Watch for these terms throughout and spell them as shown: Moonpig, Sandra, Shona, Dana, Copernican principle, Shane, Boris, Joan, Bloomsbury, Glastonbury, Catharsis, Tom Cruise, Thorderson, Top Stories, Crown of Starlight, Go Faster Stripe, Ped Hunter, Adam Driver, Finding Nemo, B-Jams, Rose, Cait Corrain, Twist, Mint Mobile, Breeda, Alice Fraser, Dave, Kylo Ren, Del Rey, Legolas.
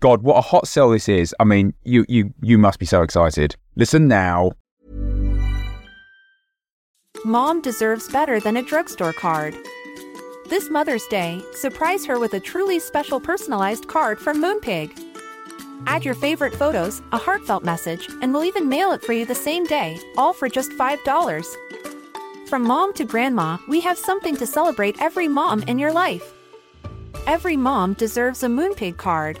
God, what a hot sell this is. I mean, you must be so excited. Listen now. Mom deserves better than a drugstore card. This Mother's Day, surprise her with a truly special personalized card from Moonpig. Add your favorite photos, a heartfelt message, and we'll even mail it for you the same day, all for just $5. From mom to grandma, we have something to celebrate every mom in your life. Every mom deserves a Moonpig card.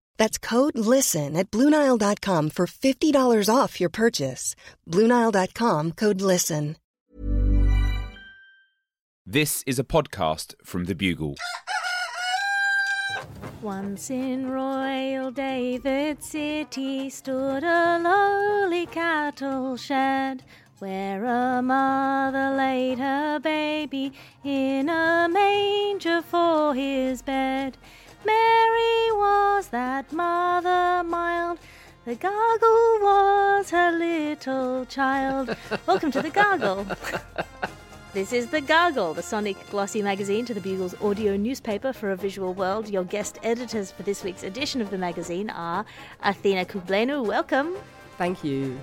That's code LISTEN at BlueNile.com for $50 off your purchase. BlueNile.com, code LISTEN. This is a podcast from The Bugle. Once in Royal David City stood a lowly cattle shed, where a mother laid her baby in a manger for his bed. Mary was that mother mild, the Gargle was her little child. Welcome to The Gargle. This is The Gargle, the sonic glossy magazine to the Bugle's audio newspaper for a visual world. Your guest editors for this week's edition of the magazine are Athena Kugblenu, welcome. Thank you.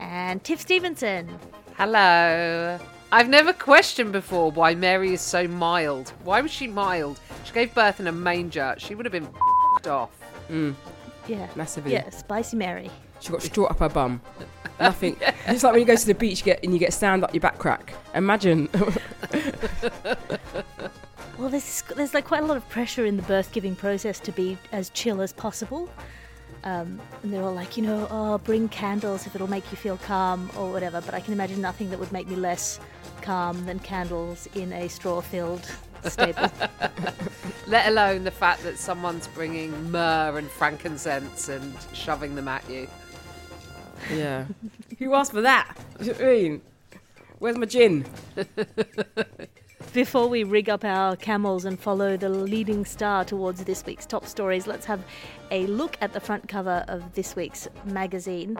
And Tiff Stevenson. Hello. I've never questioned before why Mary is so mild. Why was she mild? She gave birth in a manger. She would have been f***ed off. Mm. Yeah. Massively. Yeah, spicy Mary. She got straw up her bum. Nothing. Yeah. It's like when you go to the beach you get sand up your back crack. Imagine. Well, there's like quite a lot of pressure in the birth-giving process to be as chill as possible. And they're all like, you know, oh, bring candles if it'll make you feel calm or whatever. But I can imagine nothing that would make me less calm than candles in a straw-filled stable. Let alone the fact that someone's bringing myrrh and frankincense and shoving them at you. Yeah. Who asked for that? I mean, where's my gin? Before we rig up our camels and follow the leading star towards this week's top stories, let's have a look at the front cover of this week's magazine.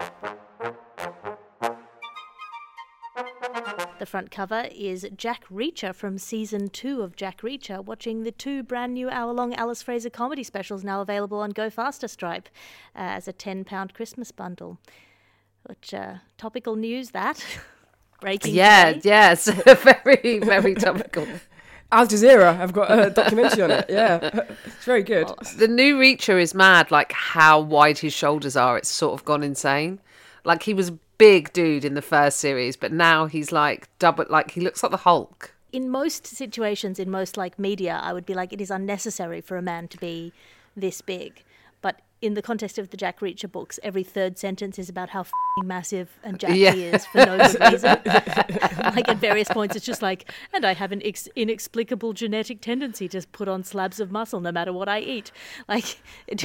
The front cover is Jack Reacher from Season 2 of Jack Reacher, watching the two brand new hour-long Alice Fraser comedy specials now available on Go Faster Stripe as a £10 Christmas bundle. Which, topical news, that... Breaking yeah, today. Yes, very, very topical. Al Jazeera, I've got a documentary on it, yeah. It's very good. Well, the new Reacher is mad, like how wide his shoulders are. It's sort of gone insane. Like he was a big dude in the first series, but now he's like double, like he looks like the Hulk. In most situations, in most like media, I would be like, it is unnecessary for a man to be this big. In the context of the Jack Reacher books, every third sentence is about how f***ing massive and Jack he is for no good reason. Like at various points, it's just like, and I have an inexplicable genetic tendency to put on slabs of muscle no matter what I eat. Like it's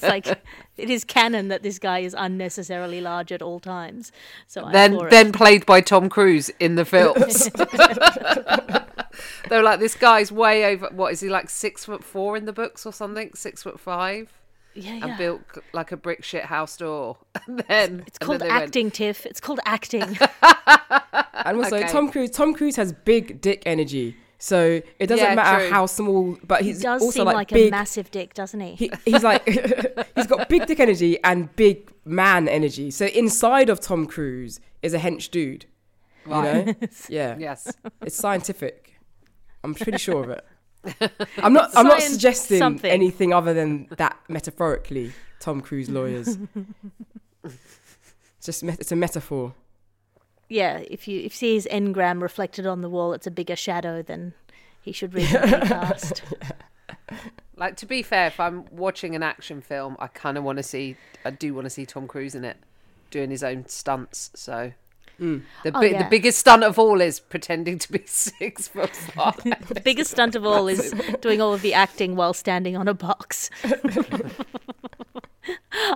like it is canon that this guy is unnecessarily large at all times. So then played by Tom Cruise in the films. They're like, this guy's way over. What is he like? 6'4" in the books or something? 6'5". Yeah. And built like a brick shit house door. And then it's called acting, Tiff. It's called acting. And also, okay. Tom Cruise has big dick energy, so it doesn't matter how small. But he does also seem like big, a massive dick, doesn't he? He's like he's got big dick energy and big man energy. So inside of Tom Cruise is a hench dude. Right. You know? Yeah. Yes. It's scientific. I'm pretty sure of it. I'm not suggesting anything other than that metaphorically, Tom Cruise lawyers. It's a metaphor. Yeah, if you see his engram reflected on the wall, it's a bigger shadow than he should reasonably cast. Like, to be fair, if I'm watching an action film, I kind of want to see... I do want to see Tom Cruise in it, doing his own stunts, so... Mm. The biggest stunt of all is pretending to be 6 foot 5. The biggest stunt of all is doing all of the acting while standing on a box.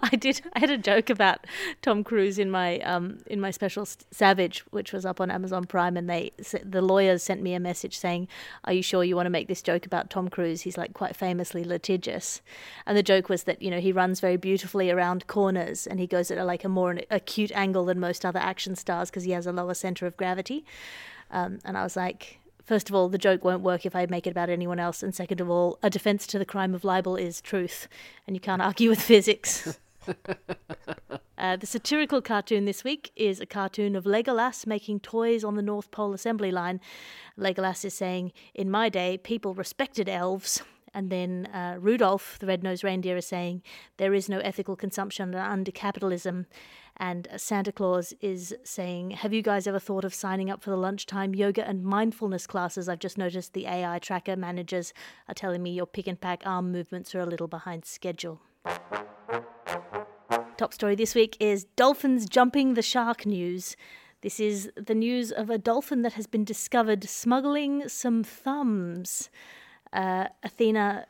I had a joke about Tom Cruise in my special Savage, which was up on Amazon Prime, and the lawyers sent me a message saying, "Are you sure you want to make this joke about Tom Cruise? He's like quite famously litigious." And the joke was that, you know, he runs very beautifully around corners and he goes at a more acute angle than most other action stars because he has a lower center of gravity. And I was like, first of all, the joke won't work if I make it about anyone else. And second of all, a defense to the crime of libel is truth. And you can't argue with physics. The satirical cartoon this week is a cartoon of Legolas making toys on the North Pole assembly line. Legolas is saying, "In my day, people respected elves." And then Rudolph, the red-nosed reindeer, is saying, "There is no ethical consumption under capitalism." And Santa Claus is saying, "Have you guys ever thought of signing up for the lunchtime yoga and mindfulness classes? I've just noticed the AI tracker managers are telling me your pick and pack arm movements are a little behind schedule." Top story this week is dolphins jumping the shark news. This is the news of a dolphin that has been discovered smuggling some thumbs. Athena,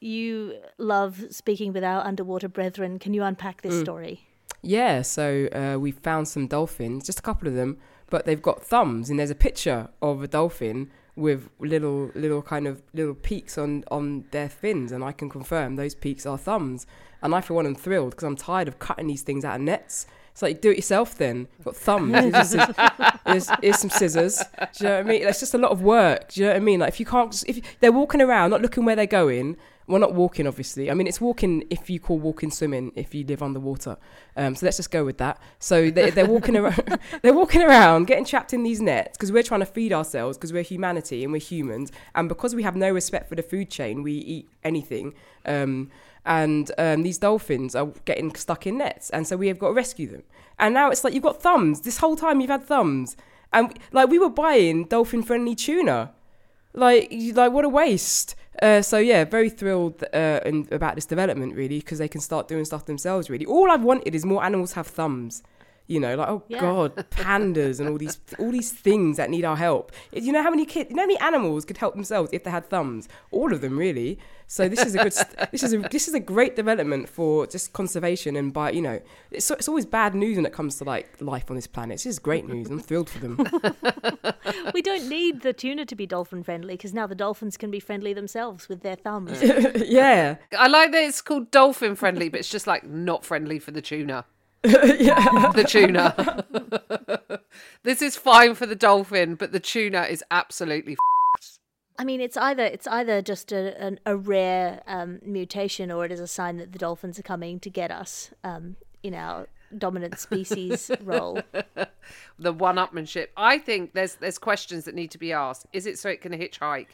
you love speaking with our underwater brethren. Can you unpack this story? Yeah, so we found some dolphins, just a couple of them, but they've got thumbs, and there's a picture of a dolphin with little peaks on their fins, and I can confirm those peaks are thumbs. And I, for one, am thrilled because I'm tired of cutting these things out of nets. It's like, do it yourself then. You've got thumbs. Here's some scissors. Do you know what I mean? That's just a lot of work. Do you know what I mean? Like, if they're walking around, not looking where they're going. Well, not walking, obviously. I mean, it's walking if you call walking swimming, if you live underwater. So let's just go with that. So they're walking around, getting trapped in these nets because we're trying to feed ourselves because we're humanity and we're humans. And because we have no respect for the food chain, we eat anything. And these dolphins are getting stuck in nets. And so we have got to rescue them. And now it's like, you've got thumbs. This whole time you've had thumbs. And like, we were buying dolphin-friendly tuna. Like what a waste. So yeah, very thrilled about this development, really, because they can start doing stuff themselves, really. All I've wanted is more animals have thumbs, you know, like, God, pandas and all these things that need our help. You know how many animals could help themselves if they had thumbs? All of them, really. So this is a good this is a great development for just conservation and you know, it's always bad news when it comes to like life on this planet. It's just great news. I'm thrilled for them. We don't need the tuna to be dolphin friendly because now the dolphins can be friendly themselves with their thumbs. Yeah, I like that it's called dolphin friendly, but it's just like not friendly for the tuna. Yeah. The tuna. This is fine for the dolphin, but the tuna is absolutely. I mean, it's either just a rare mutation, or it is a sign that the dolphins are coming to get us in our dominant species role. The one-upmanship. I think there's questions that need to be asked. Is it so it can hitchhike,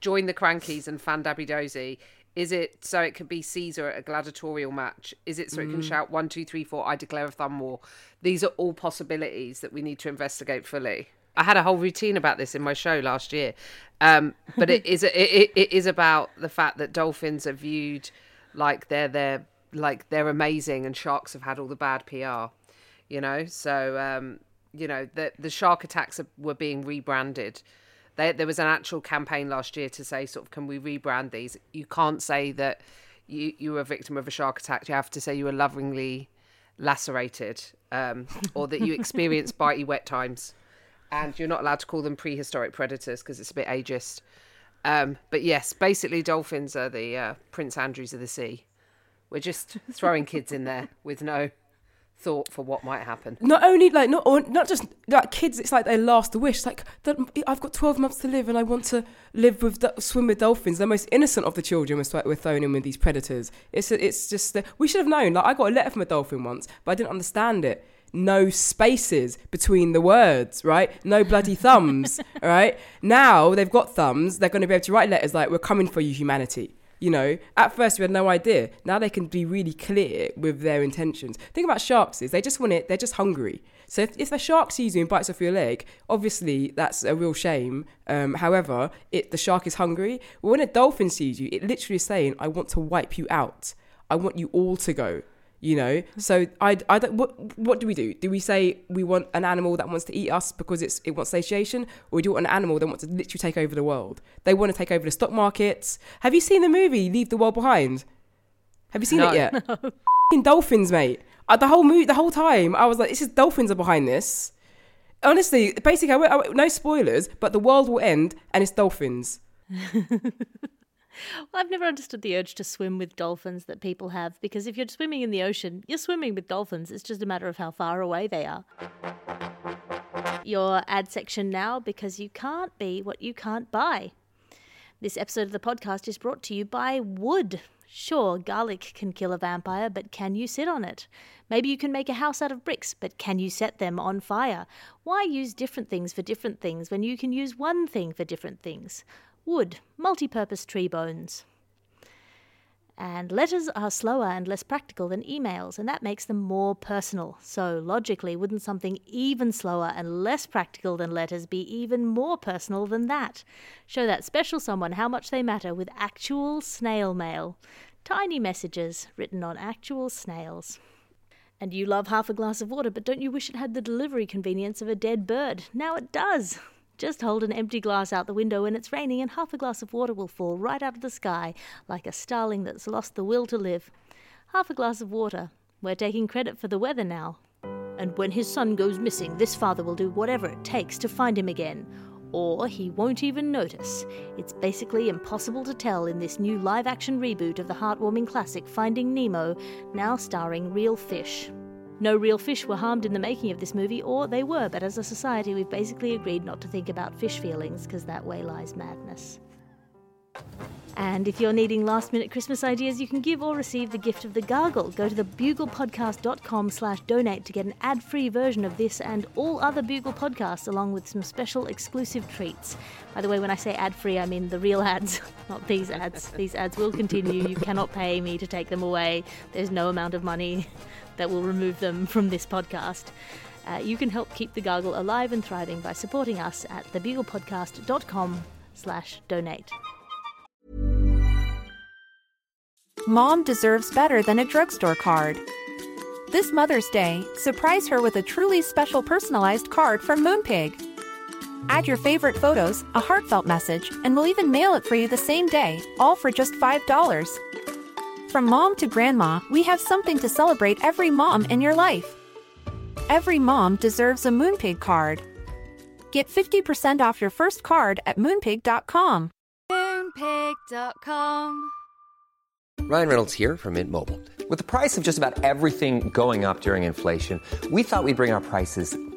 join the Crankies and fan dabby dozy? Is it so it can be Caesar at a gladiatorial match? Is it so it can shout 1, 2, 3, 4, I declare a thumb war? These are all possibilities that we need to investigate fully. I had a whole routine about this in my show last year, but it is about the fact that dolphins are viewed like they're amazing, and sharks have had all the bad PR, you know. So you know, the shark attacks were being rebranded. There was an actual campaign last year to say, sort of, can we rebrand these? You can't say that you were a victim of a shark attack. You have to say you were lovingly lacerated, or that you experienced bitey wet times. And you're not allowed to call them prehistoric predators because it's a bit ageist. But yes, basically dolphins are the Prince Andrews of the sea. We're just throwing kids in there with no thought for what might happen. Not only like not just like kids, it's like their last wish. Like, I've got 12 months to live and I want to swim with dolphins. The most innocent of the children were thrown in with these predators. It's just we should have known. Like, I got a letter from a dolphin once, but I didn't understand it. No spaces between the words, right? No bloody thumbs, right? Now they've got thumbs. They're going to be able to write letters like, we're coming for you, humanity. You know, at first we had no idea. Now they can be really clear with their intentions. Think about sharks, is they just want it, they're just hungry. So if the shark sees you and bites off your leg, obviously that's a real shame. However, the shark is hungry. Well, when a dolphin sees you, it literally is saying, I want to wipe you out. I want you all to go. You know, so I don't, what do we do? Do we say we want an animal that wants to eat us because it wants satiation? Or do you want an animal that wants to literally take over the world? They want to take over the stock markets. Have you seen the movie Leave the World Behind? Have you seen it yet? No. F***ing dolphins, mate. The whole time, I was like, this is dolphins are behind this. Honestly, basically, no spoilers, but the world will end and it's dolphins. Well, I've never understood the urge to swim with dolphins that people have, because if you're swimming in the ocean, you're swimming with dolphins. It's just a matter of how far away they are. Your ad section now, because you can't be what you can't buy. This episode of the podcast is brought to you by wood. Sure, garlic can kill a vampire, but can you sit on it? Maybe you can make a house out of bricks, but can you set them on fire? Why use different things for different things when you can use one thing for different things? Wood, multi-purpose tree bones. And letters are slower and less practical than emails, and that makes them more personal. So logically, wouldn't something even slower and less practical than letters be even more personal than that? Show that special someone how much they matter with actual snail mail. Tiny messages written on actual snails. And you love half a glass of water, but don't you wish it had the delivery convenience of a dead bird? Now it does! Just hold an empty glass out the window when it's raining and half a glass of water will fall right out of the sky, like a starling that's lost the will to live. Half a glass of water. We're taking credit for the weather now. And when his son goes missing, this father will do whatever it takes to find him again. Or he won't even notice. It's basically impossible to tell in this new live-action reboot of the heartwarming classic Finding Nemo, now starring real fish. No real fish were harmed in the making of this movie, or they were, but as a society we've basically agreed not to think about fish feelings, because that way lies madness. And if you're needing last-minute Christmas ideas, you can give or receive the gift of The Gargle. Go to thebuglepodcast.com/donate to get an ad-free version of this and all other Bugle podcasts, along with some special exclusive treats. By the way, when I say ad-free, I mean the real ads, not these ads. These ads will continue. You cannot pay me to take them away. There's no amount of money that will remove them from this podcast. You can help keep The Gargle alive and thriving by supporting us at thebuglepodcast.com/donate. Mom deserves better than a drugstore card. This Mother's Day, surprise her with a truly special personalized card from Moonpig. Add your favorite photos, a heartfelt message, and we'll even mail it for you the same day, all for just $5. From mom to grandma, we have something to celebrate every mom in your life. Every mom deserves a Moonpig card. Get 50% off your first card at Moonpig.com. Moonpig.com. Ryan Reynolds here from Mint Mobile. With the price of just about everything going up during inflation, we thought we'd bring our prices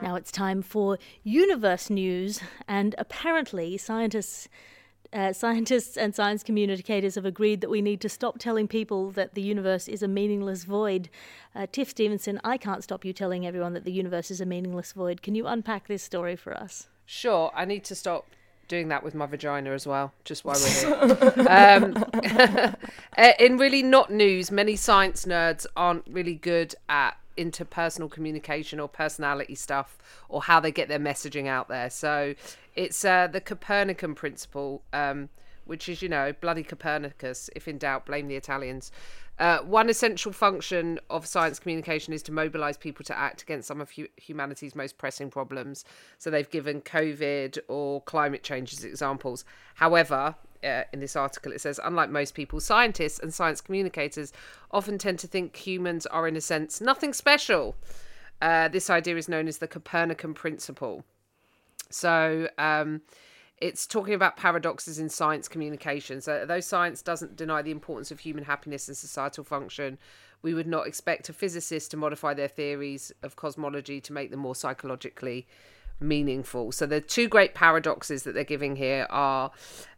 Now it's time for universe news, and apparently scientists and science communicators have agreed that we need to stop telling people that the universe is a meaningless void. Tiff Stevenson, I can't stop you telling everyone that the universe is a meaningless void. Can you unpack this story for us? Sure, I need to stop doing that with my vagina as well, just while we're here. In really not news, many science nerds aren't really good at interpersonal communication or personality stuff or how they get their messaging out there. So it's the Copernican principle, which is, you know, bloody Copernicus, if in doubt, blame the Italians. One essential function of science communication is to mobilize people to act against some of humanity's most pressing problems. So they've given COVID or climate change as examples. However, in this article it says, unlike most people, scientists and science communicators often tend to think humans are, in a sense, nothing special. This idea is known as the Copernican principle. So It's talking about paradoxes in science communication. So although science doesn't deny the importance of human happiness and societal function, we would not expect a physicist to modify their theories of cosmology to make them more psychologically meaningful. So the two great paradoxes that they're giving here are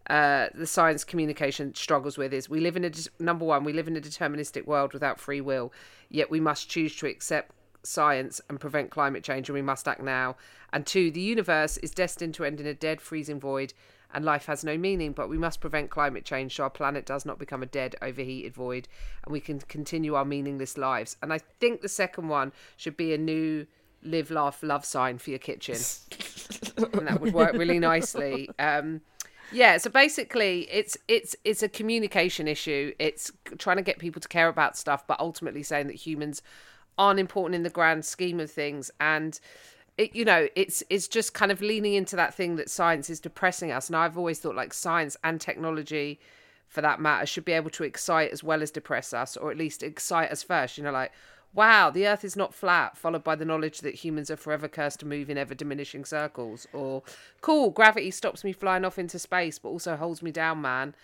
the science communication struggles with is we live in a, number one, we live in a deterministic world without free will, yet we must choose to accept science and prevent climate change, and we must act now. And two, the universe is destined to end in a dead, freezing void, and life has no meaning, but we must prevent climate change so our planet does not become a dead, overheated void, and we can continue our meaningless lives. And I think the second one should be a new live, laugh, love sign for your kitchen. And that would work really nicely. Yeah, so basically it's a communication issue. It's trying to get people to care about stuff, but ultimately saying that humans aren't important in the grand scheme of things. And it, you know, it's just kind of leaning into that thing that science is depressing us. And I've always thought, like, science and technology for that matter should be able to excite as well as depress us, or at least excite us first, you know, like, wow, the earth is not flat, followed by the knowledge that humans are forever cursed to move in ever diminishing circles. Or, cool, gravity stops me flying off into space but also holds me down, man.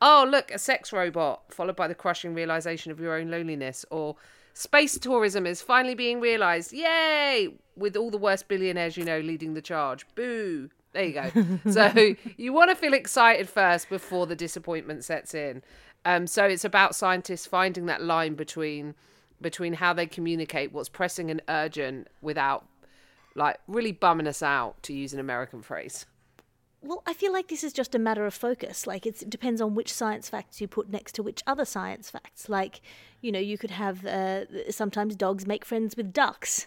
Oh, look, a sex robot, followed by the crushing realization of your own loneliness. Or, space tourism is finally being realised. Yay! With all the worst billionaires, you know, leading the charge. Boo! There you go. So you want to feel excited first before the disappointment sets in. So it's about scientists finding that line between how they communicate what's pressing and urgent without, like, really bumming us out, to use an American phrase. Well, I feel like this is just a matter of focus. Like, it depends on which science facts you put next to which other science facts. Like, you know, you could have sometimes dogs make friends with ducks.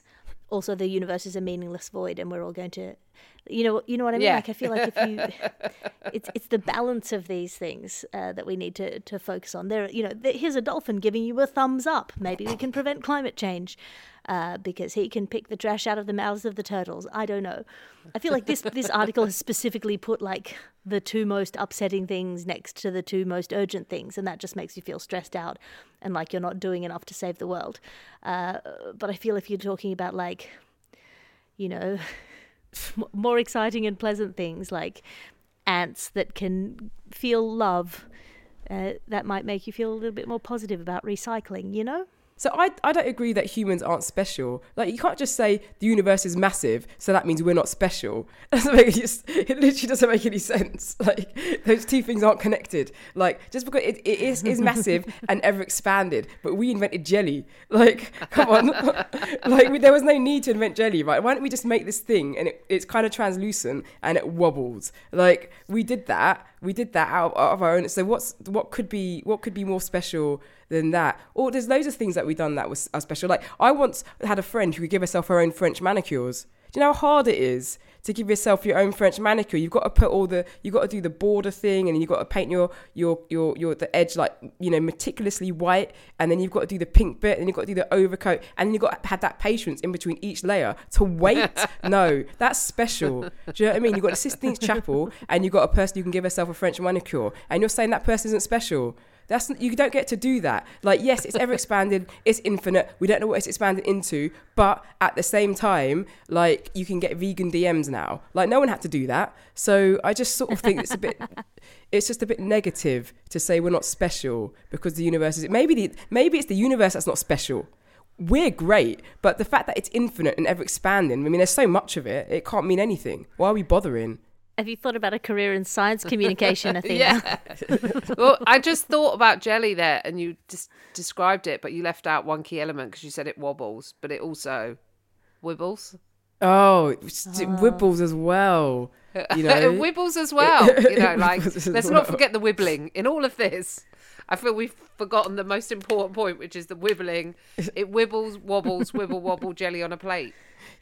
Also, the universe is a meaningless void, and we're all going to, you know what I mean. Yeah. Like, I feel like if you, it's the balance of these things that we need to focus on. There, you know, here's a dolphin giving you a thumbs up. Maybe we can prevent climate change because he can pick the trash out of the mouths of the turtles. I don't know. I feel like this article has specifically put, like, the two most upsetting things next to the two most urgent things, and that just makes you feel stressed out and like you're not doing enough to save the world. But I feel if you're talking about, like, you know, more exciting and pleasant things like ants that can feel love, that might make you feel a little bit more positive about recycling, you know? So I don't agree that humans aren't special. Like, you can't just say the universe is massive, so that means we're not special. It literally doesn't make any sense. Like, those two things aren't connected. Like, just because it is massive and ever expanded, but we invented jelly. Like, come on. Like, there was no need to invent jelly, right? Why don't we just make this thing and it's kind of translucent and it wobbles? Like, we did that. We did that out of our own. So what could be more special than that? Or there's loads of things that we've done that are special. Like, I once had a friend who could give herself her own French manicures. Do you know how hard it is to give yourself your own French manicure? You've got to put you've got to do the border thing, and you've got to paint your the edge, like, you know, meticulously white, and then you've got to do the pink bit, and you've got to do the overcoat, and then you've got to have that patience in between each layer to wait. No, that's special. Do you know what I mean? You've got the Sistine Chapel, and you've got a person who can give herself a French manicure, and you're saying that person isn't special. You don't get to do that. Like, yes, it's ever expanded, it's infinite. We don't know what it's expanded into, but at the same time, like, you can get vegan DMs now. Like, no one had to do that. So I just sort of think it's just a bit negative to say we're not special because the universe is. Maybe it's the universe that's not special. We're great, but the fact that it's infinite and ever expanding, I mean, there's so much of it, it can't mean anything. Why are we bothering? Have you thought about a career in science communication, Athena? Yeah. Well, I just thought about jelly there, and you just described it, but you left out one key element because you said it wobbles, but it also wibbles. Oh, it wibbles as well. You know? It wibbles as well. You know, like, let's not forget the wibbling in all of this. I feel we've forgotten the most important point, which is the wibbling. It wibbles, wobbles, wibble, wobble, jelly on a plate.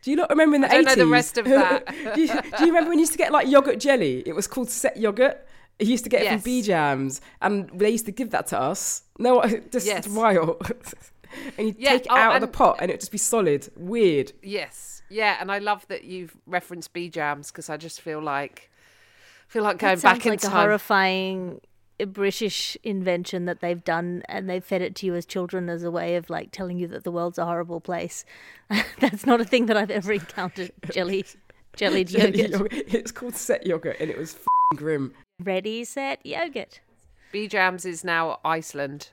Do you not remember in the 80s? I don't know the rest of that. do you remember when you used to get, like, yoghurt jelly? It was called set yoghurt. You used to get it from B-Jams, and they used to give that to us. No, just wild. And you'd take it out of the pot, and it'd just be solid. Weird. Yes. Yeah, and I love that you've referenced B-Jams, because I just feel like going back in time. It sounds like a horrifying British invention that they've done, and they've fed it to you as children as a way of, like, telling you that the world's a horrible place. That's not a thing that I've ever encountered. Jellied yogurt. It's called set yogurt, and it was grim. Ready, set, yogurt. BJams is now Iceland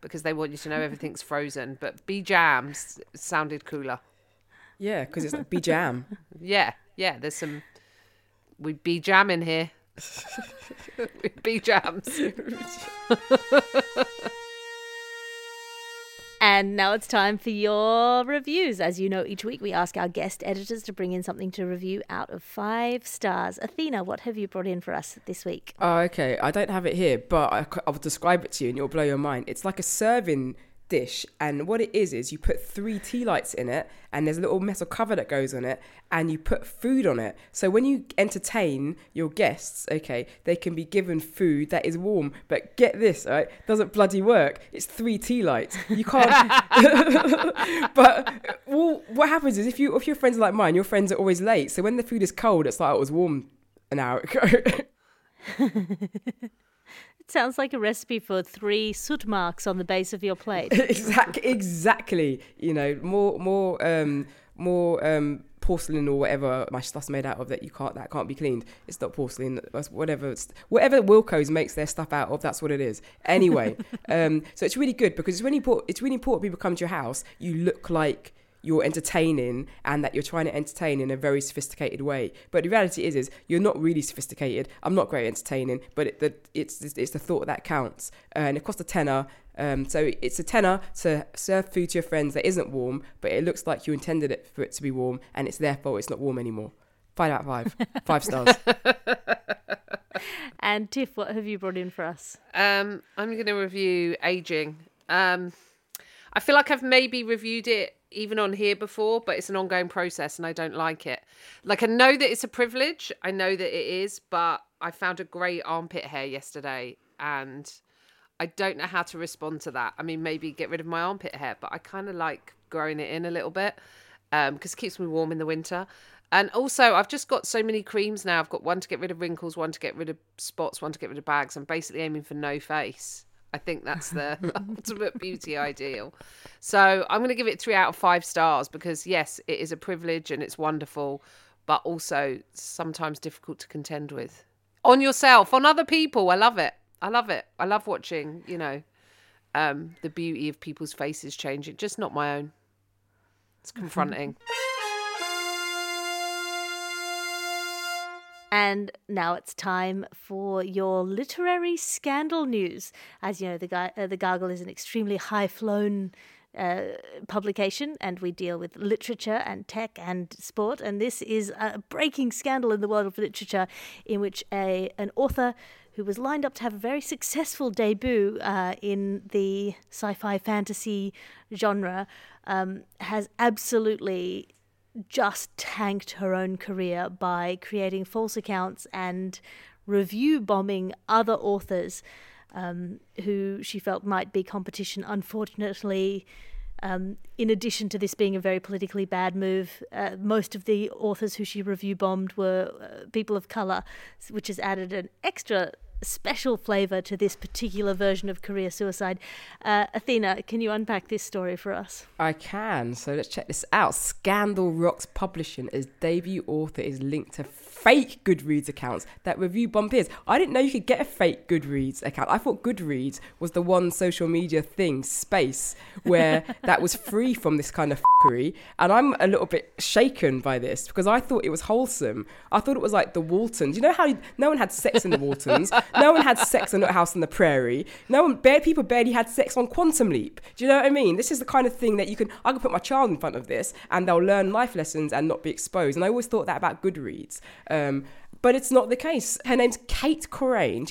because they want you to know everything's frozen, but BJams sounded cooler. Yeah, because it's like BJam. yeah, there's some... We'd be jamming here. We'd be jams. And now it's time for your reviews. As you know, each week we ask our guest editors to bring in something to review out of 5 stars. Athena, what have you brought in for us this week? Oh, okay. I don't have it here, but I'll describe it to you and you'll blow your mind. It's like a serving dish, and what it is you put 3 tea lights in it, and there's a little metal cover that goes on it, and you put food on it. So when you entertain your guests, okay, they can be given food that is warm. But get this, all right, doesn't bloody work. It's 3 tea lights. You can't. But what happens is if your friends are like mine, your friends are always late. So when the food is cold, it's like it was warm an hour ago. Sounds like a recipe for 3 soot marks on the base of your plate. Exactly. You know, more porcelain or whatever my stuff's made out of that can't be cleaned. It's not porcelain. Whatever Wilco's makes their stuff out of, that's what it is. Anyway, so it's really good because it's really important people come to your house. You look like you're entertaining and that you're trying to entertain in a very sophisticated way. But the reality is you're not really sophisticated. I'm not great at entertaining, but it's the thought that counts. And it costs £10. So it's £10 to serve food to your friends that isn't warm, but it looks like you intended it for it to be warm, and it's therefore it's not warm anymore. 5 out of 5. 5 stars. And Tiff, what have you brought in for us? I'm going to review Aging. I feel like I've maybe reviewed it even on here before, but it's an ongoing process and I don't like it. Like, I know that it's a privilege. I know that it is, but I found a grey armpit hair yesterday and I don't know how to respond to that. I mean, maybe get rid of my armpit hair, but I kind of like growing it in a little bit because it keeps me warm in the winter. And also, I've just got so many creams now. I've got one to get rid of wrinkles, one to get rid of spots, one to get rid of bags. I'm basically aiming for no face. I think that's the ultimate beauty ideal. So I'm going to give it 3 out of 5 stars because, yes, it is a privilege and it's wonderful, but also sometimes difficult to contend with. On yourself, on other people. I love it. I love it. I love watching, you know, the beauty of people's faces changing. Just not my own. It's confronting. And now it's time for your literary scandal news. As you know, The Gargle is an extremely high-flown publication, and we deal with literature and tech and sport. And this is a breaking scandal in the world of literature in which an author who was lined up to have a very successful debut in the sci-fi fantasy genre has absolutely... just tanked her own career by creating false accounts and review bombing other authors who she felt might be competition. Unfortunately, in addition to this being a very politically bad move, most of the authors who she review bombed were people of colour, which has added an extra special flavour to this particular version of career suicide. Athena, can you unpack this story for us? I can. So let's check this out. Scandal rocks publishing as debut author is linked to fake Goodreads accounts that review bomb peers. I didn't know you could get a fake Goodreads account. I thought Goodreads was the one social media thing, space, where that was free from this kind of fuckery. And I'm a little bit shaken by this because I thought it was wholesome. I thought it was like the Waltons. You know how no one had sex in the Waltons? No one had sex on House on the Prairie. People barely had sex on Quantum Leap. Do you know what I mean? This is the kind of thing that I can put my child in front of this and they'll learn life lessons and not be exposed. And I always thought that about Goodreads. But it's not the case. Her name's Cait Corrain.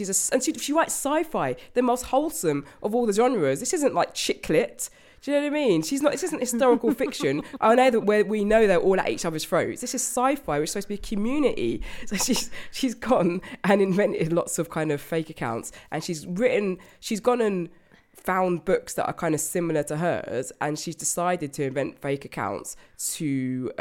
She writes sci-fi, the most wholesome of all the genres. This isn't like chick lit. Do you know what I mean? This isn't historical fiction. I know that we know they're all at each other's throats. This is sci-fi, which is supposed to be a community. So she's gone and invented lots of kind of fake accounts. And she's gone and found books that are kind of similar to hers. And she's decided to invent fake accounts to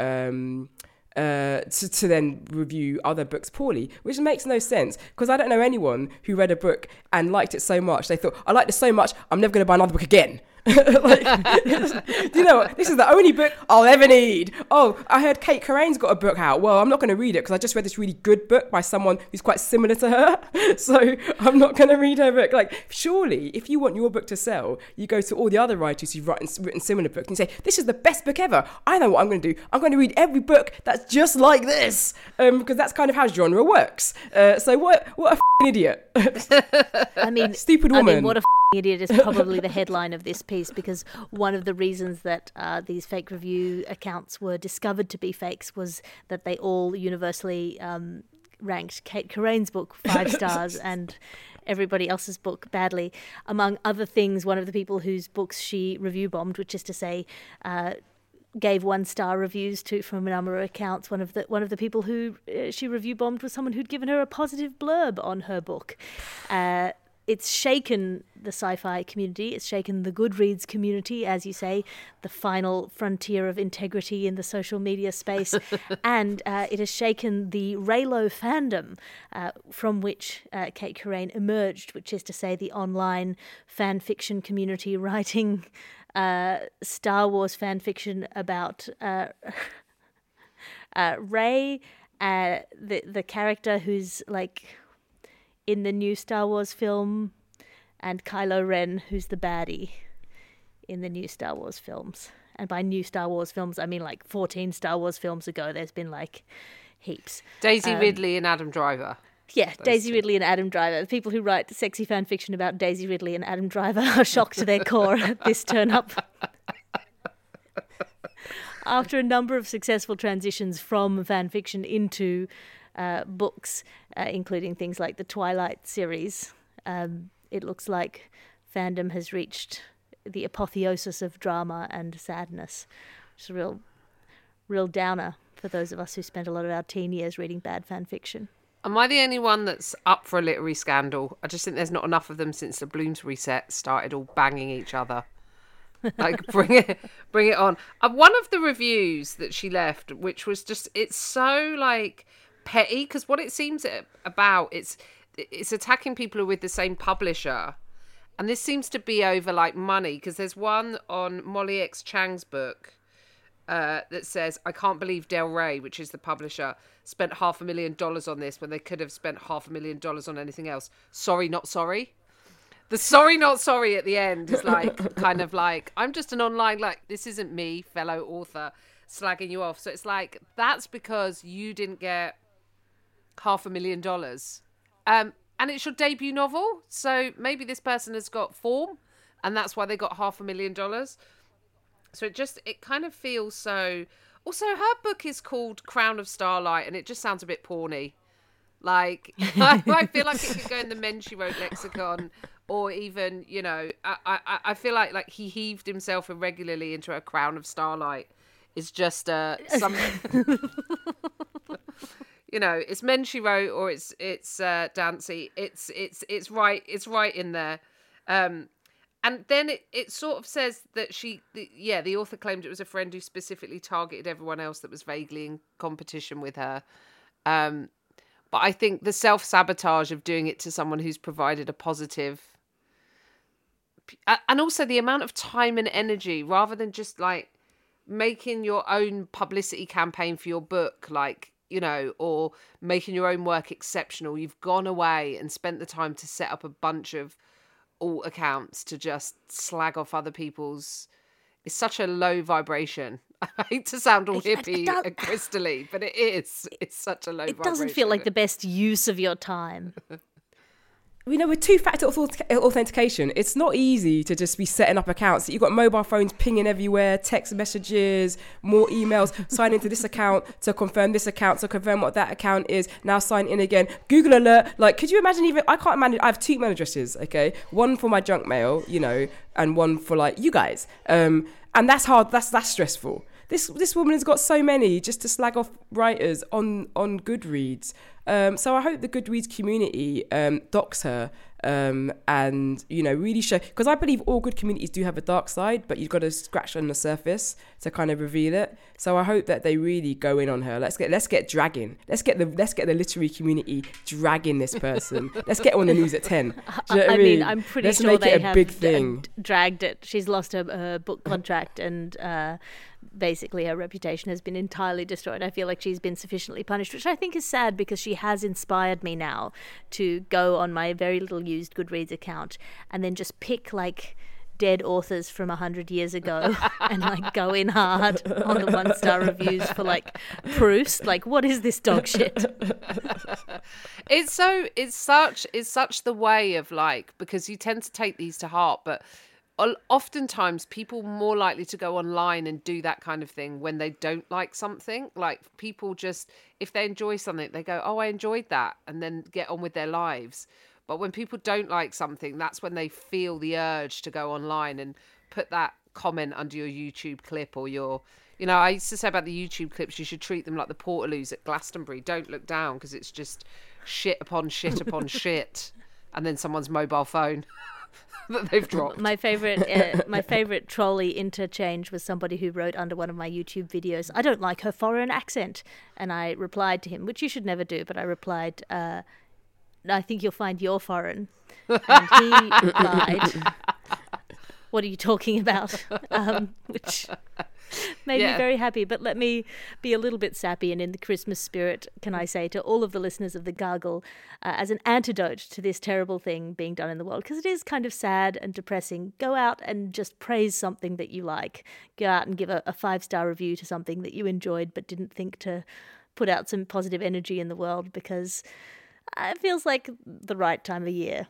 then review other books poorly, which makes no sense because I don't know anyone who read a book and liked it so much. They thought, I liked it so much, I'm never going to buy another book again. Do you know what? This is the only book I'll ever need. Oh, I heard Cait Corrain's got a book out. Well, I'm not going to read it because I just read this really good book by someone who's quite similar to her. So I'm not going to read her book. Like, surely if you want your book to sell, you go to all the other writers who've written similar books and say, this is the best book ever. I know what I'm going to do. I'm going to read every book that's just like this, because that's kind of how genre works. So what a f***ing idiot. I mean, stupid woman. I mean, what a f***ing idiot is probably the headline of this piece, because one of the reasons that these fake review accounts were discovered to be fakes was that they all universally ranked Cait Corrain's book 5 stars and everybody else's book badly. Among other things, one of the people whose books she review bombed, which is to say, gave 1-star reviews to from a number of accounts. One of the people who she review bombed was someone who'd given her a positive blurb on her book. It's shaken the sci-fi community. It's shaken the Goodreads community, as you say, the final frontier of integrity in the social media space. And it has shaken the Raylo fandom from which Cait Corrain emerged, which is to say the online fan fiction community writing Star Wars fan fiction about Rey, the character who's like in the new Star Wars film, and Kylo Ren, who's the baddie in the new Star Wars films. And by new Star Wars films, I mean like 14 Star Wars films ago. There's been like heaps. Daisy Ridley and Adam Driver. Yeah, Daisy Ridley and Adam Driver. The people who write sexy fan fiction about Daisy Ridley and Adam Driver are shocked to their core at this turn-up. After a number of successful transitions from fan fiction into books, including things like the Twilight series, it looks like fandom has reached the apotheosis of drama and sadness. It's a real downer for those of us who spent a lot of our teen years reading bad fan fiction. Am I the only one that's up for a literary scandal? I just think there's not enough of them since the Bloomsbury set started all banging each other. Like, bring it on. One of the reviews that she left, which was just, it's so, like, petty, because what it seems about, it's attacking people who are with the same publisher. And this seems to be over, like, money, because there's one on Molly X. Chang's book that says, I can't believe Del Rey, which is the publisher, spent $500,000 on this when they could have spent $500,000 on anything else. Sorry, not sorry. The sorry, not sorry at the end is like, kind of like, I'm just an online, like, this isn't me, fellow author, slagging you off. So it's like, that's because you didn't get $500,000. And it's your debut novel. So maybe this person has got form and that's why they got $500,000. So it kind of feels so. Also, her book is called Crown of Starlight, and it just sounds a bit porny. Like, I feel like it could go in the Men She Wrote lexicon, or even, you know, I feel like he heaved himself irregularly into a crown of starlight. It's just something. You know, it's Men She Wrote, or it's Dancy. It's right in there. And then it sort of says that the author claimed it was a friend who specifically targeted everyone else that was vaguely in competition with her. But I think the self-sabotage of doing it to someone who's provided a positive, and also the amount of time and energy, rather than just like making your own publicity campaign for your book, like, you know, or making your own work exceptional, you've gone away and spent the time to set up a bunch of alt accounts to just slag off other people's. It's such a low vibration. I hate to sound all hippie and crystally, but it is. It's such a low vibration. It doesn't feel like the best use of your time. You know, with two-factor authentication, it's not easy to just be setting up accounts. You've got mobile phones pinging everywhere, text messages, more emails, sign into this account to confirm this account, to confirm what that account is, now sign in again, Google alert. Like, could you imagine even, I can't manage, I have two email addresses, okay? One for my junk mail, you know, and one for, like, you guys. And that's hard, that's stressful. This woman has got so many just to slag off writers on Goodreads. So I hope the Goodreads community docs her and, you know, really show, because I believe all good communities do have a dark side, but you've got to scratch on the surface to kind of reveal it. So I hope that they really go in on her. Let's get dragging. Let's get the literary community dragging this person. Let's get on the news at 10. Do you know what I mean? I'm pretty let's sure make they it a have big thing. Dragged it. She's lost her book contract and. Basically her reputation has been entirely destroyed. I feel like she's been sufficiently punished, which I think is sad because she has inspired me now to go on my very little used Goodreads account and then just pick like dead authors from 100 years ago and like go in hard on the 1-star reviews for like Proust. Like, what is this dog shit? It's such the way of like, because you tend to take these to heart, but oftentimes people more likely to go online and do that kind of thing when they don't like something. Like people just, if they enjoy something, they go, oh, I enjoyed that, and then get on with their lives. But when people don't like something, that's when they feel the urge to go online and put that comment under your YouTube clip or your, you know, I used to say about the YouTube clips, you should treat them like the Portaloos at Glastonbury. Don't look down because it's just shit upon shit upon shit. And then someone's mobile phone. That they've dropped. My favorite trolley interchange was somebody who wrote under one of my YouTube videos, I don't like her foreign accent, and I replied to him, which you should never do, but I replied, I think you'll find you're foreign. And he replied, what are you talking about? Which made me very happy. But let me be a little bit sappy, and in the Christmas spirit, can I say to all of the listeners of The Gargle, as an antidote to this terrible thing being done in the world, because it is kind of sad and depressing, go out and just praise something that you like. Go out and give a 5-star review to something that you enjoyed but didn't think to put out some positive energy in the world, because it feels like the right time of year.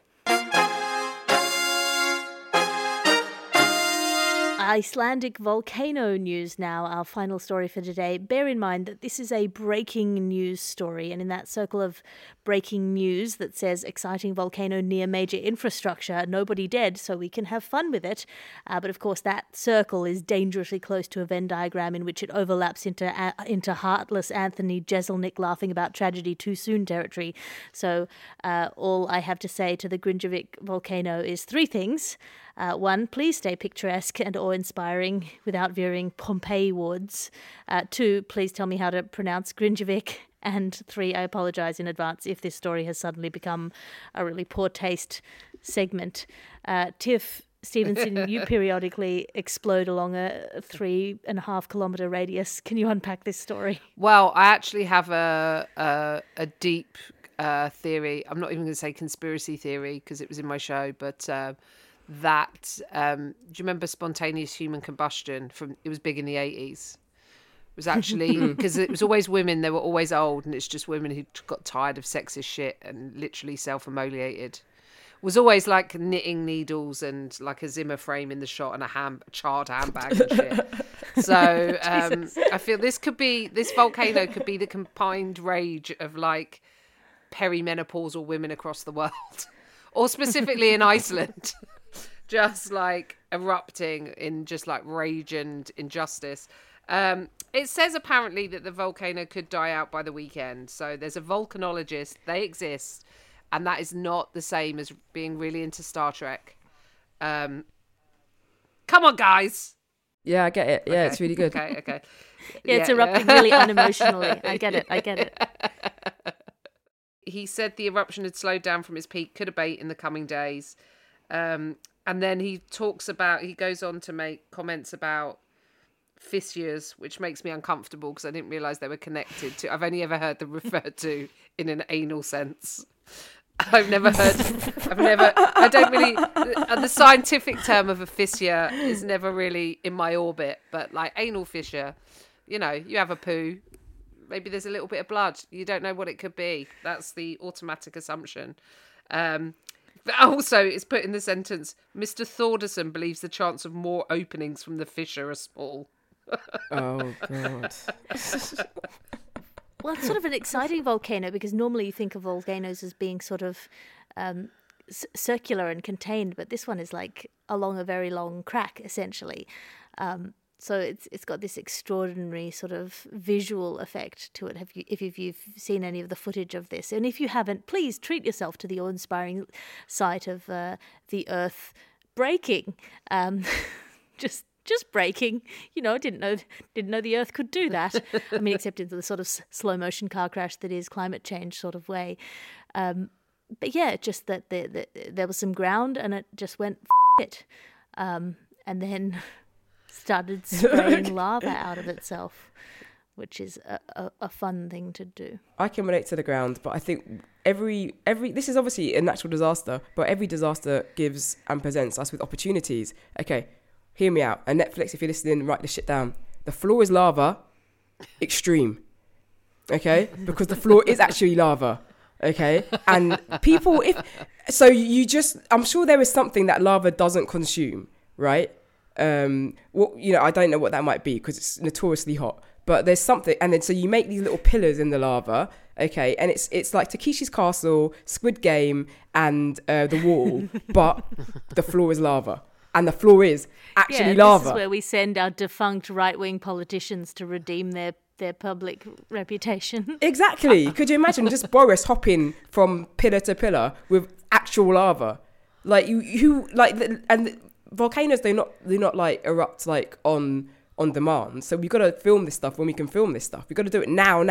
Icelandic volcano news now, our final story for today. Bear in mind that this is a breaking news story, and in that circle of breaking news that says exciting volcano near major infrastructure, nobody dead, so we can have fun with it. But of course that circle is dangerously close to a Venn diagram in which it overlaps into heartless Anthony Jeselnik laughing about tragedy too soon territory. So all I have to say to the Grindavik volcano is 3 things. 1, please stay picturesque and awe-inspiring without veering Pompeii wards. 2, please tell me how to pronounce Grindavik. And 3, I apologise in advance if this story has suddenly become a really poor taste segment. Tiff Stevenson, you periodically explode along a 3.5-kilometre radius. Can you unpack this story? Well, I actually have a deep theory. I'm not even going to say conspiracy theory because it was in my show, but... do you remember spontaneous human combustion from, it was big in the 80s? It was actually, because it was always women, they were always old, and it's just women who got tired of sexist shit and literally self-immolated. Was always like knitting needles and like a Zimmer frame in the shot and a charred handbag and shit. So I feel this volcano could be the combined rage of like perimenopausal women across the world. Or specifically in Iceland, just like erupting in just like rage and injustice. It says apparently that the volcano could die out by the weekend. So there's a volcanologist, they exist. And that is not the same as being really into Star Trek. Come on, guys. Yeah, I get it. Yeah, okay. It's really good. Okay. Yeah, it's erupting really unemotionally. I get it. He said the eruption had slowed down from its peak, could abate in the coming days. And then he goes on to make comments about fissures, which makes me uncomfortable because I didn't realise they were connected to. I've only ever heard them referred to in an anal sense. The scientific term of a fissure is never really in my orbit, but like anal fissure, you know, you have a poo. Maybe there's a little bit of blood. You don't know what it could be. That's the automatic assumption. But also, it's put in the sentence, Mr. Thorderson believes the chance of more openings from the fissure are small. Oh, God. Well, it's sort of an exciting volcano because normally you think of volcanoes as being sort of circular and contained, but this one is like along a very long crack, essentially. So it's got this extraordinary sort of visual effect to it. If you've seen any of the footage of this, and if you haven't, please treat yourself to the awe-inspiring sight of the Earth breaking, just breaking. You know, didn't know the Earth could do that. I mean, except in the sort of slow motion car crash that is climate change sort of way. But yeah, just that there was some ground, and it just went it, and then started spraying lava out of itself, which is a fun thing to do. I can relate to the ground, but I think every this is obviously a natural disaster, but every disaster gives and presents us with opportunities. Okay, hear me out. And Netflix, if you're listening, write this shit down. The floor is lava, extreme. Okay, because the floor is actually lava. Okay, and people, I'm sure there is something that lava doesn't consume, right? I don't know what that might be because it's notoriously hot, but there's something, and then so you make these little pillars in the lava, okay, and it's like Takeshi's Castle, Squid Game, and The Wall, but the floor is lava, and the floor is actually lava. This is where we send our defunct right-wing politicians to redeem their public reputation. Exactly. Could you imagine just Boris hopping from pillar to pillar with actual lava, like and volcanoes do not like erupt like on demand. So we've got to film this stuff when we can film this stuff. We've got to do it now.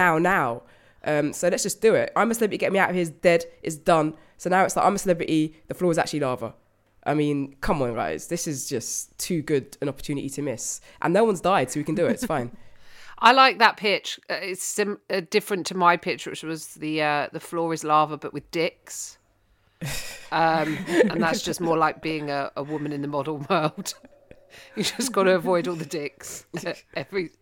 So let's just do it. I'm a Celebrity, Get Me Out of Here is dead. It's done. So now it's like I'm a Celebrity. The floor is actually lava. I mean, come on, guys. This is just too good an opportunity to miss. And no one's died, so we can do it. It's fine. I like that pitch. It's different to my pitch, which was the floor is lava, but with dicks. And that's just more like being a woman in the modern world. You just got to avoid all the dicks.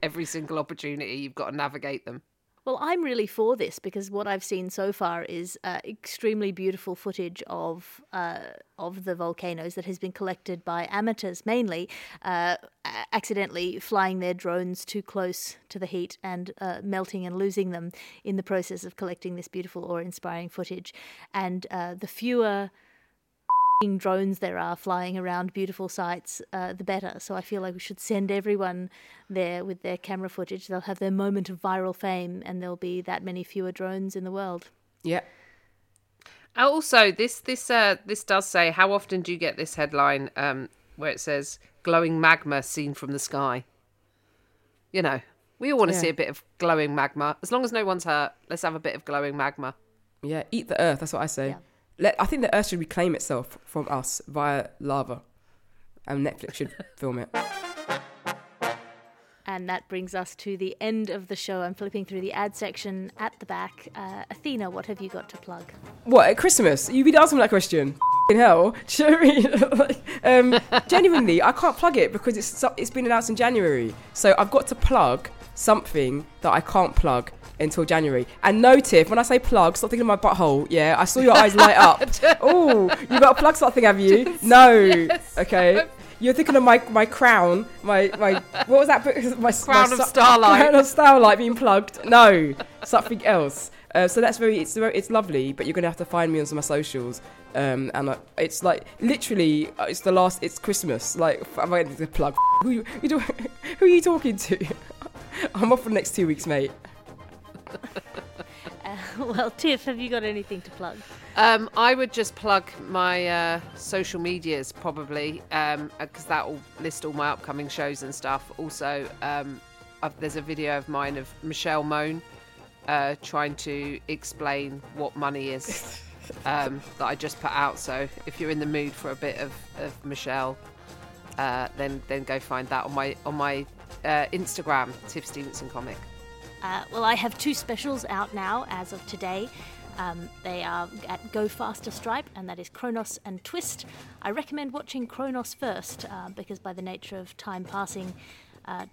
Every single opportunity, you've got to navigate them. Well, I'm really for this because what I've seen so far is extremely beautiful footage of the volcanoes that has been collected by amateurs, mainly accidentally flying their drones too close to the heat and melting and losing them in the process of collecting this beautiful, awe-inspiring footage. And the fewer drones there are flying around beautiful sites, the better. So I feel like we should send everyone there with their camera footage. They'll have their moment of viral fame and there'll be that many fewer drones in the world. Yeah. Also, this does say, how often do you get this headline where it says glowing magma seen from the sky? You know, we all want to see a bit of glowing magma. As long as no one's hurt, let's have a bit of glowing magma. Yeah, eat the earth. That's what I say. Yeah. I think the Earth should reclaim itself from us via lava, and Netflix should film it. And that brings us to the end of the show. I'm flipping through the ad section at the back. Athena, what have you got to plug? What, at Christmas? You've been asking me that question. In hell. Genuinely, I can't plug it because it's been announced in January. So I've got to plug something that I can't plug until January. And no, Tiff, when I say plug, stop thinking of my butthole. Yeah, I saw your eyes light up. Oh, you got to plug something, have you? Just, no. Yes. Okay. You're thinking of my crown, my what was that book? Crown of Starlight being plugged. No, something else. So that's it's lovely, but you're going to have to find me on some of my socials. It's like, literally, it's Christmas. Like, I'm going to plug. Who are you talking to? I'm off for the next 2 weeks, mate. Well, Tiff, have you got anything to plug? I would just plug my social medias, probably, because that will list all my upcoming shows and stuff. Also, there's a video of mine of Michelle Moan trying to explain what money is that I just put out. So if you're in the mood for a bit of Michelle, then go find that on my Instagram, Tiff Stevenson Comic. Well, I have 2 specials out now as of today. They are at Go Faster Stripe, and that is Kronos and Twist. I recommend watching Kronos first because by the nature of time passing,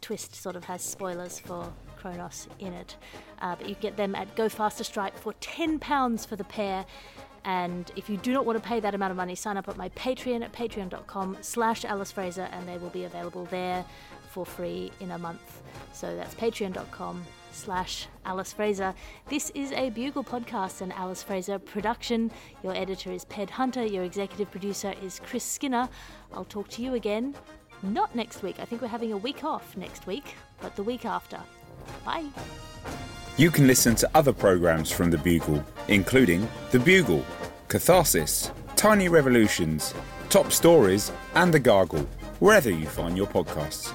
Twist sort of has spoilers for Kronos in it. But you get them at Go Faster Stripe for £10 for the pair. And if you do not want to pay that amount of money, sign up at my Patreon at patreon.com/AliceFraser, and they will be available there for free in a month. So that's patreon.com/AliceFraser. This is a Bugle podcast and Alice Fraser production. Your editor is Ped Hunter. Your executive producer is Chris Skinner. I'll talk to you again Not next week. I think we're having a week off next week, but the week after. Bye. You can listen to other programmes from The Bugle, including The Bugle, Catharsis, Tiny Revolutions, Top Stories, and The Gargle, wherever you find your podcasts.